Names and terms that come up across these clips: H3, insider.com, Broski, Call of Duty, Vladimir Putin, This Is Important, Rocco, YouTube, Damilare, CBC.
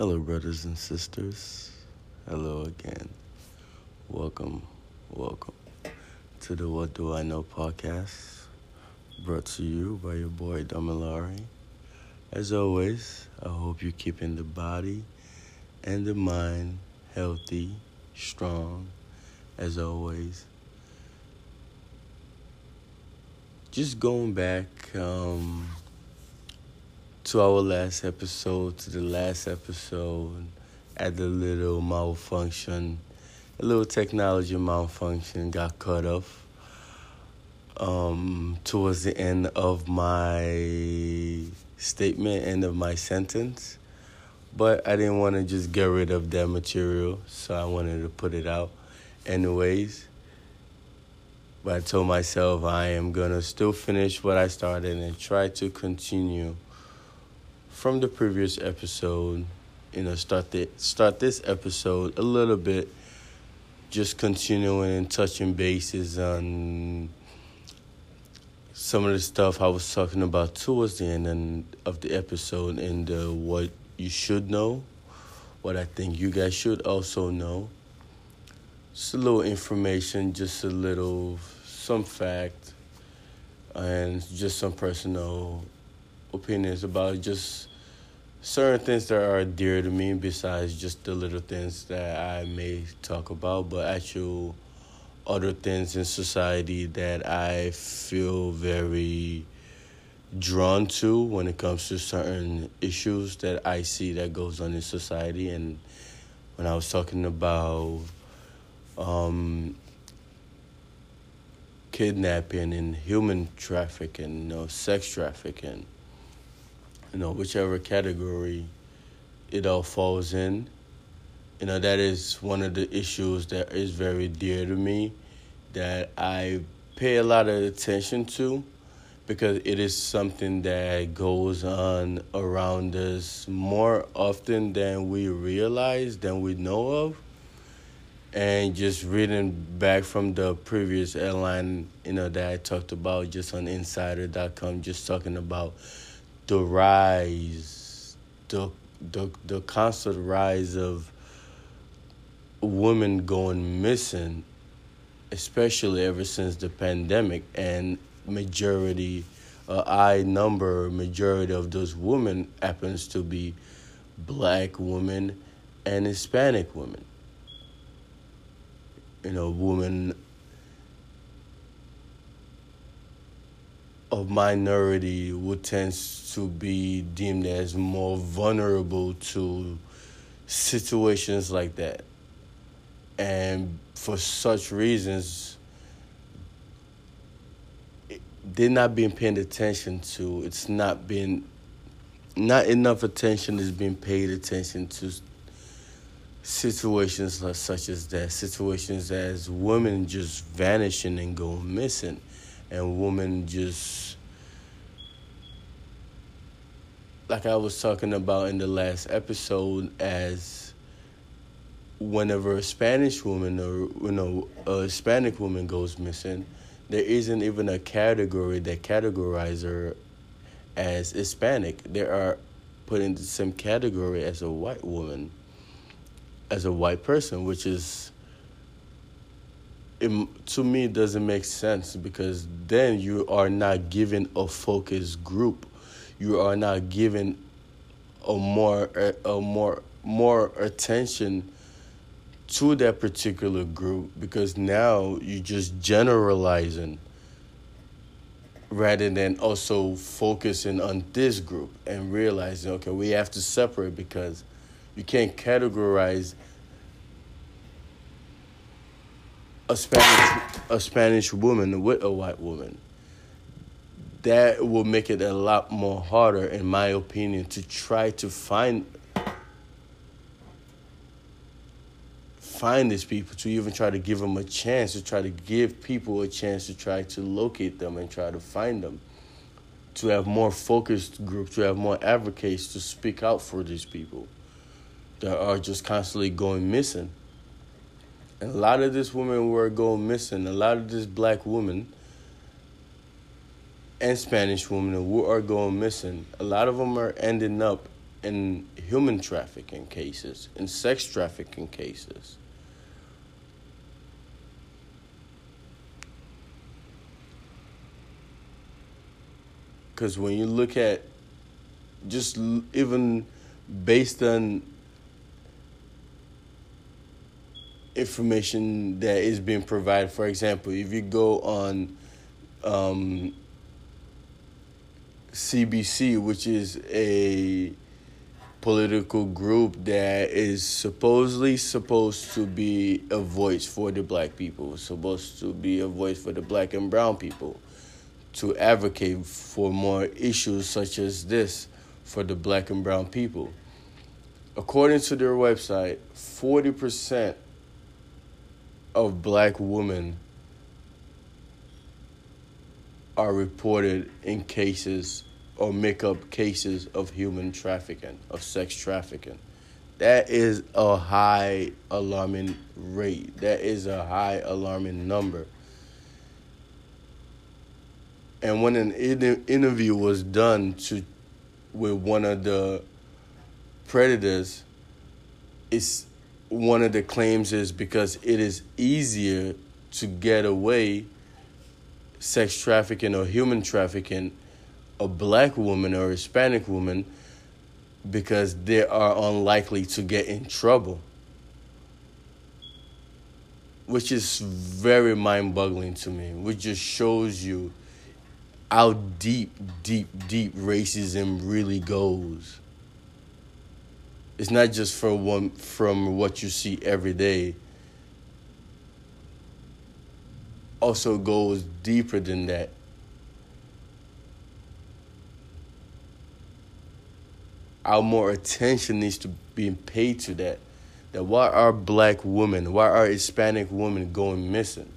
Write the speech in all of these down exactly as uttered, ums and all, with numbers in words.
Hello, brothers and sisters. Hello again. Welcome, welcome to the What Do I Know podcast, brought to you by your boy Damilare. As always, I hope you're keeping the body and the mind healthy, strong, as always. Just going back, um... to our last episode, to the last episode, at the little malfunction, a little technology malfunction got cut off um, towards the end of my statement, end of my sentence. But I didn't want to just get rid of that material, so I wanted to put it out anyways. But I told myself I am going to still finish what I started and try to continue from the previous episode, you know, start the, start this episode a little bit, just continuing and touching bases on some of the stuff I was talking about towards the end of the episode and uh, what you should know, what I think you guys should also know. Just a little information, just a little, some fact, and just some personal opinions about just certain things that are dear to me, besides just the little things that I may talk about, but actual other things in society that I feel very drawn to when it comes to certain issues that I see that goes on in society. And when I was talking about um, kidnapping and human trafficking, you know, sex trafficking, you know, whichever category it all falls in, you know, that is one of the issues that is very dear to me, that I pay a lot of attention to, because it is something that goes on around us more often than we realize, than we know of. And just reading back from the previous headline, you know, that I talked about just on insider dot com, just talking about the rise, the, the the constant rise of women going missing, especially ever since the pandemic, and majority, uh, high number, majority of those women happens to be black women and Hispanic women. You know, women of minority would tend to be deemed as more vulnerable to situations like that. And for such reasons, they're not being paid attention to. It's not being, not enough attention is being paid attention to situations such as that. Situations as women just vanishing and going missing. And women just, like I was talking about in the last episode, as whenever a Spanish woman or, you know, a Hispanic woman goes missing, there isn't even a category that categorizes her as Hispanic. They are put in the same category as a white woman, as a white person, which is, it, to me, it doesn't make sense, because then you are not given a focus group, you are not given a more a more more attention to that particular group, because now you're just generalizing rather than also focusing on this group and realizing, okay, we have to separate, because you can't categorize A Spanish, a Spanish woman with a white woman. That will make it a lot more harder, in my opinion, to try to find find these people, to even try to give them a chance, to try to give people a chance to try to locate them and try to find them, to have more focused groups, to have more advocates to speak out for these people that are just constantly going missing. And a lot of these women were going missing. A lot of these black women and Spanish women who are going missing, a lot of them are ending up in human trafficking cases, in sex trafficking cases. Because when you look at just even based on information that is being provided, for example, if you go on um, C B C, which is a political group that is supposedly supposed to be a voice for the black people, supposed to be a voice for the black and brown people, to advocate for more issues such as this for the black and brown people. According to their website, forty percent of black women are reported in cases or make up cases of human trafficking, of sex trafficking. That is a high alarming rate. That is a high alarming number. And when an interview was done to with one of the predators, it's one of the claims is because it is easier to get away sex trafficking or human trafficking, a black woman or Hispanic woman, because they are unlikely to get in trouble. Which is very mind-boggling to me, which just shows you how deep, deep, deep racism really goes. It's not just from one, from what you see every day. Also goes deeper than that. How more attention needs to be paid to that. That why are black women, why are Hispanic women going missing?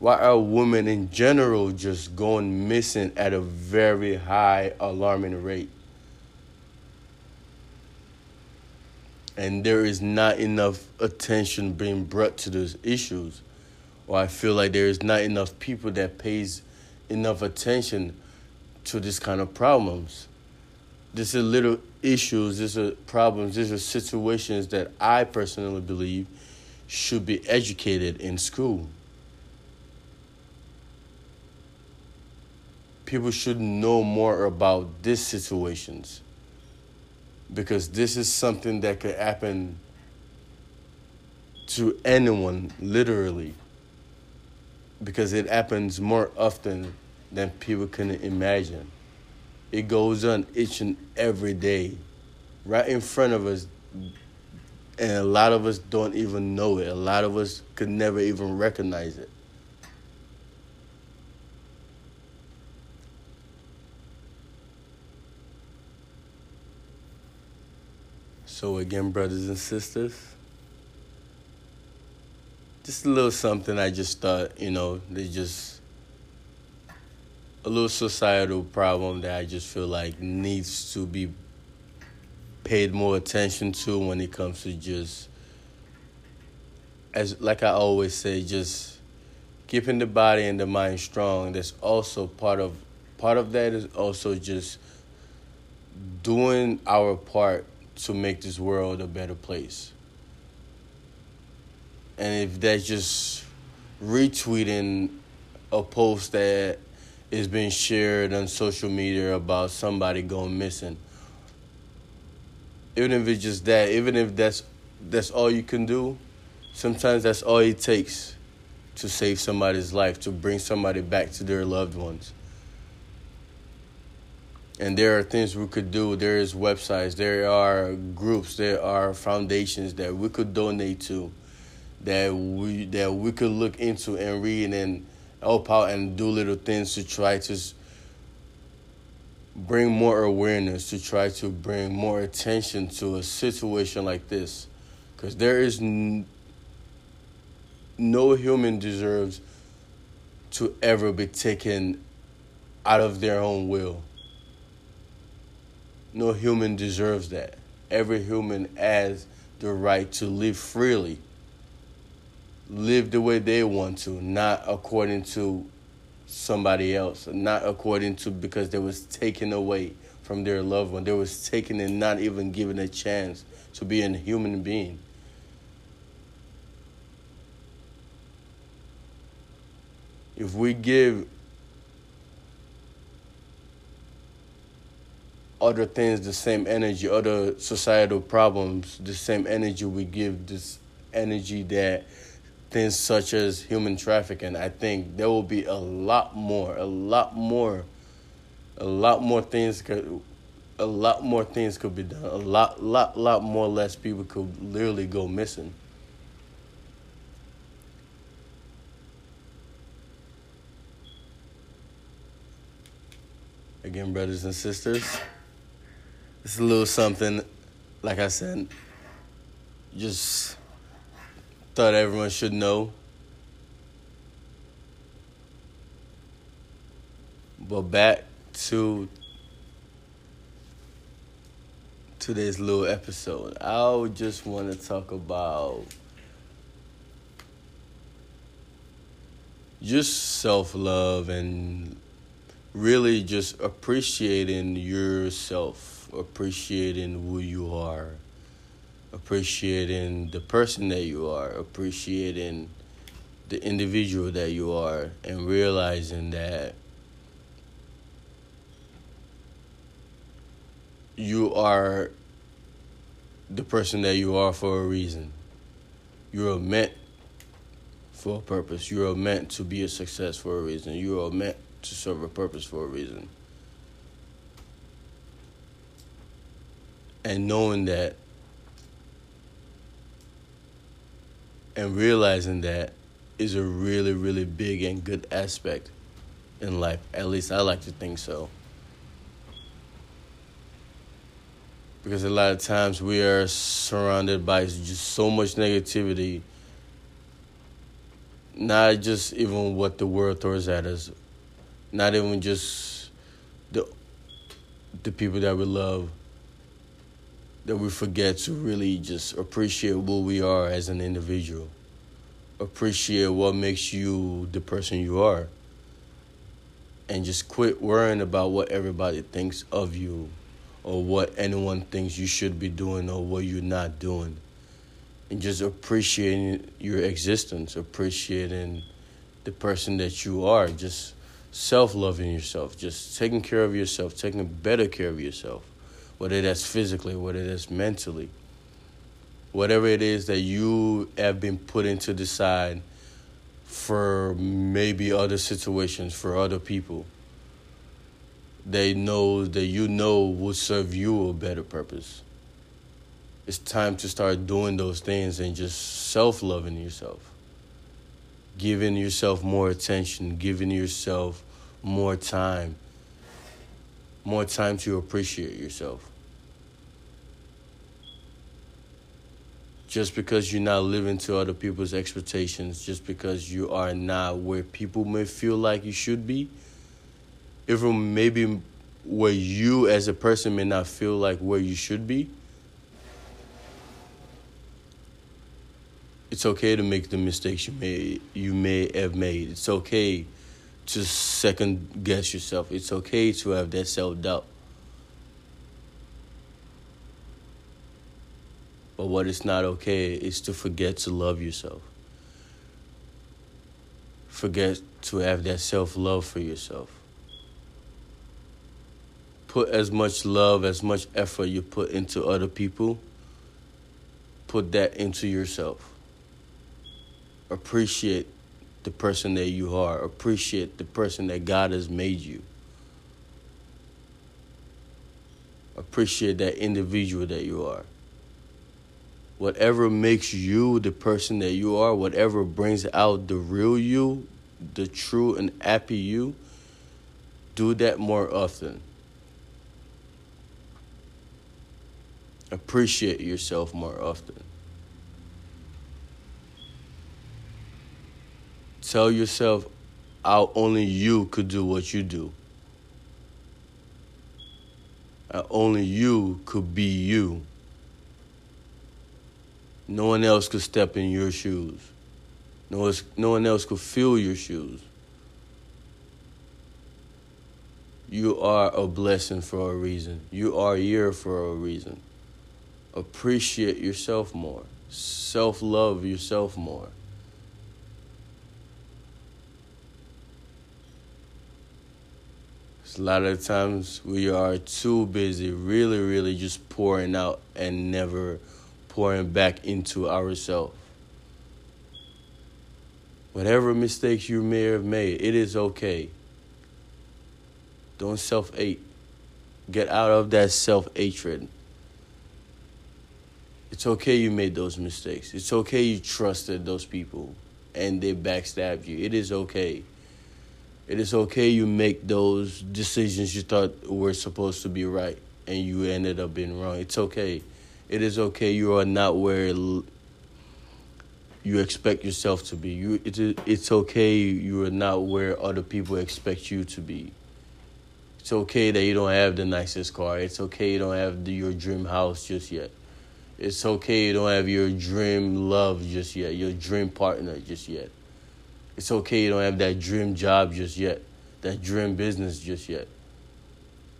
Why are women in general just going missing at a very high alarming rate? And there is not enough attention being brought to those issues. Or I feel like there is not enough people that pays enough attention to this kind of problems. These are little issues, these are problems, these are situations that I personally believe should be educated in school. People should know more about these situations, because this is something that could happen to anyone, literally, because it happens more often than people can imagine. It goes on each and every day, right in front of us, and a lot of us don't even know it. A lot of us could never even recognize it. So again, brothers and sisters, just a little something I just thought, you know, they just a little societal problem that I just feel like needs to be paid more attention to when it comes to just, as like I always say, just keeping the body and the mind strong. That's also part of, part of that is also just doing our part to make this world a better place. And if that's just retweeting a post that is being shared on social media about somebody going missing, even if it's just that, even if that's that's all you can do, sometimes that's all it takes to save somebody's life, to bring somebody back to their loved ones. And there are things we could do. There is websites, there are groups, there are foundations that we could donate to, that we that we could look into and read and help out and do little things to try to bring more awareness, to try to bring more attention to a situation like this. Because there is n- no human deserves to ever be taken out of their own will. No human deserves that. Every human has the right to live freely, live the way they want to, not according to somebody else, not according to because they was taken away from their loved one. They was taken and not even given a chance to be a human being. If we give other things the same energy, other societal problems the same energy, we give this energy that things such as human trafficking, I think there will be a lot more, a lot more, a lot more things could, a lot more things could be done. A lot, lot, lot more less people could literally go missing. Again, brothers and sisters, it's a little something, like I said, just thought everyone should know. But back to today's little episode. I just want to talk about just self-love and really just appreciating yourself, appreciating who you are, appreciating the person that you are, appreciating the individual that you are, and realizing that you are the person that you are for a reason. You are meant for a purpose. You are meant to be a success for a reason. You are meant to serve a purpose for a reason. And knowing that and realizing that is a really, really big and good aspect in life. At least I like to think so. Because a lot of times we are surrounded by just so much negativity. Not just even what the world throws at us. Not even just the the people that we love. That we forget to really just appreciate who we are as an individual. Appreciate what makes you the person you are. And just quit worrying about what everybody thinks of you, or what anyone thinks you should be doing, or what you're not doing. And just appreciating your existence, appreciating the person that you are. Just self-loving yourself, just taking care of yourself, taking better care of yourself. Whether that's physically, whether that's mentally, whatever it is that you have been put into the side for maybe other situations, for other people, they know that you know will serve you a better purpose. It's time to start doing those things and just self-loving yourself, giving yourself more attention, giving yourself more time. More time to appreciate yourself. Just because you're not living to other people's expectations, just because you are not where people may feel like you should be, even maybe where you as a person may not feel like where you should be, it's okay to make the mistakes you may, you may have made. It's okay to second guess yourself. It's okay to have that self-doubt. But what is not okay is to forget to love yourself. Forget to have that self-love for yourself. Put as much love, as much effort you put into other people, put that into yourself. Appreciate the person that you are. Appreciate the person that God has made you. Appreciate that individual that you are. Whatever makes you the person that you are, whatever brings out the real you, the true and happy you, do that more often. Appreciate yourself more often. Tell yourself how only you could do what you do. How only you could be you. No one else could step in your shoes. No, no one else could fill your shoes. You are a blessing for a reason. You are here for a reason. Appreciate yourself more. Self-love yourself more. A lot of times we are too busy really, really just pouring out and never pouring back into ourselves. Whatever mistakes you may have made, it is okay. Don't self-hate. Get out of that self-hatred. It's okay you made those mistakes. It's okay you trusted those people and they backstabbed you. It is okay. It is okay you make those decisions you thought were supposed to be right and you ended up being wrong. It's okay. It is okay you are not where you expect yourself to be. You, it, it's okay you are not where other people expect you to be. It's okay that you don't have the nicest car. It's okay you don't have the, your dream house just yet. It's okay you don't have your dream love just yet, your dream partner just yet. It's okay you don't have that dream job just yet, that dream business just yet.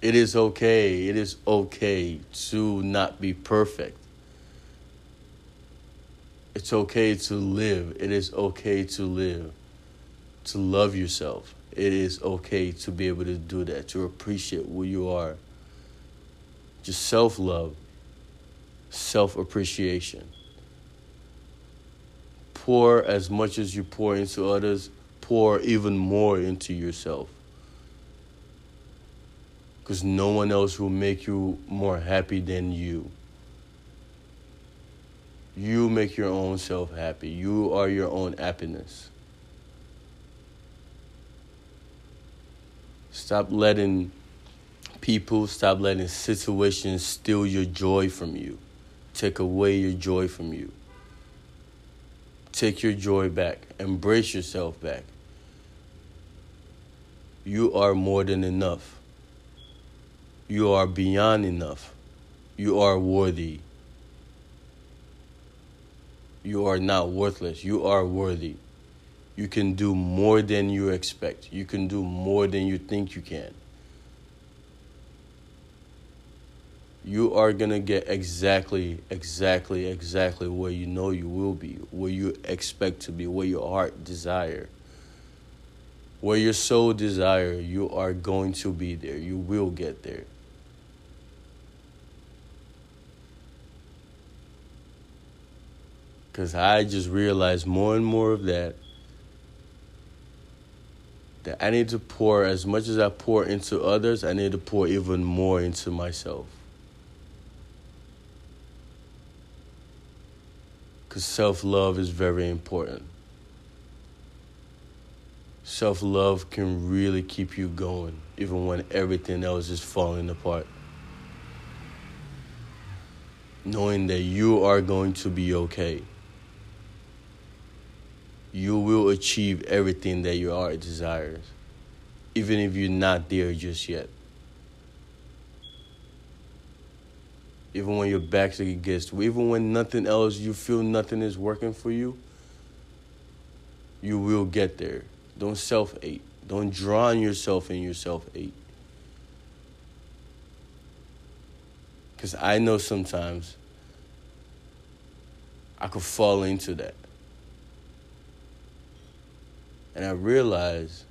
It is okay. It is okay to not be perfect. It's okay to live. It is okay to live, to love yourself. It is okay to be able to do that, to appreciate who you are. Just self-love, self-appreciation. Pour as much as you pour into others, pour even more into yourself. Because no one else will make you more happy than you. You make your own self happy. You are your own happiness. Stop letting people, stop letting situations steal your joy from you. Take away your joy from you. Take your joy back. Embrace yourself back. You are more than enough. You are beyond enough. You are worthy. You are not worthless. You are worthy. You can do more than you expect. You can do more than you think you can. You are going to get exactly, exactly, exactly where you know you will be, where you expect to be, where your heart desire, where your soul desire. You are going to be there. You will get there. Because I just realized more and more of that, that I need to pour as much as I pour into others, I need to pour even more into myself. Because self-love is very important. Self-love can really keep you going, even when everything else is falling apart. Knowing that you are going to be okay. You will achieve everything that your heart desires, even if you're not there just yet. Even when your back's against, even when nothing else, you feel nothing is working for you, you will get there. Don't self-hate. Don't drown yourself in your self-hate. Because I know sometimes I could fall into that. And I realize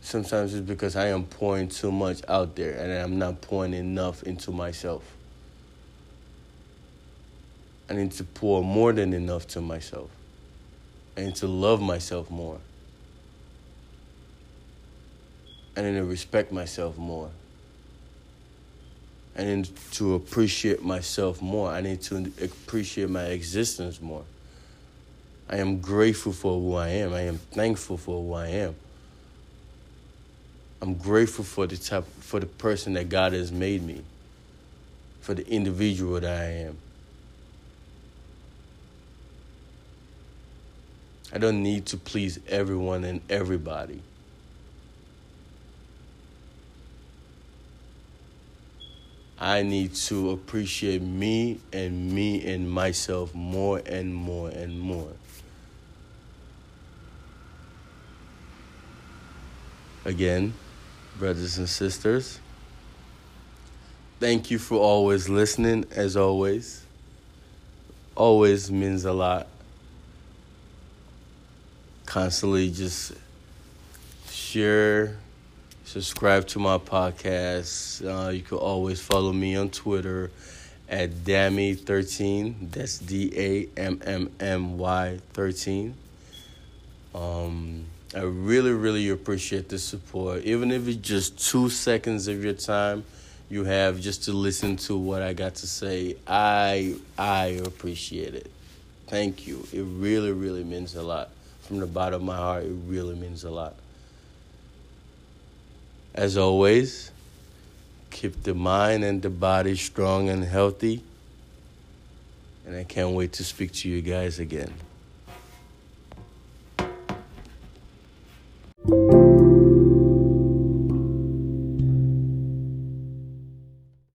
sometimes it's because I am pouring too much out there and I'm not pouring enough into myself. I need to pour more than enough to myself. I need to love myself more. I need to respect myself more. I need to appreciate myself more. I need to appreciate my existence more. I am grateful for who I am. I am thankful for who I am. I'm grateful for the type, for the person that God has made me, for the individual that I am. I don't need to please everyone and everybody. I need to appreciate me and me and myself more and more and more. Again, brothers and sisters. Thank you for always listening, as always. Always means a lot. Constantly just share, subscribe to my podcast. Uh, you can always follow me on Twitter at Dammy thirteen. That's D A M M M Y thirteen. Um, I really, really appreciate the support. Even if it's just two seconds of your time you have just to listen to what I got to say, I I appreciate it. Thank you. It really, really means a lot. From the bottom of my heart, it really means a lot. As always, keep the mind and the body strong and healthy. And I can't wait to speak to you guys again.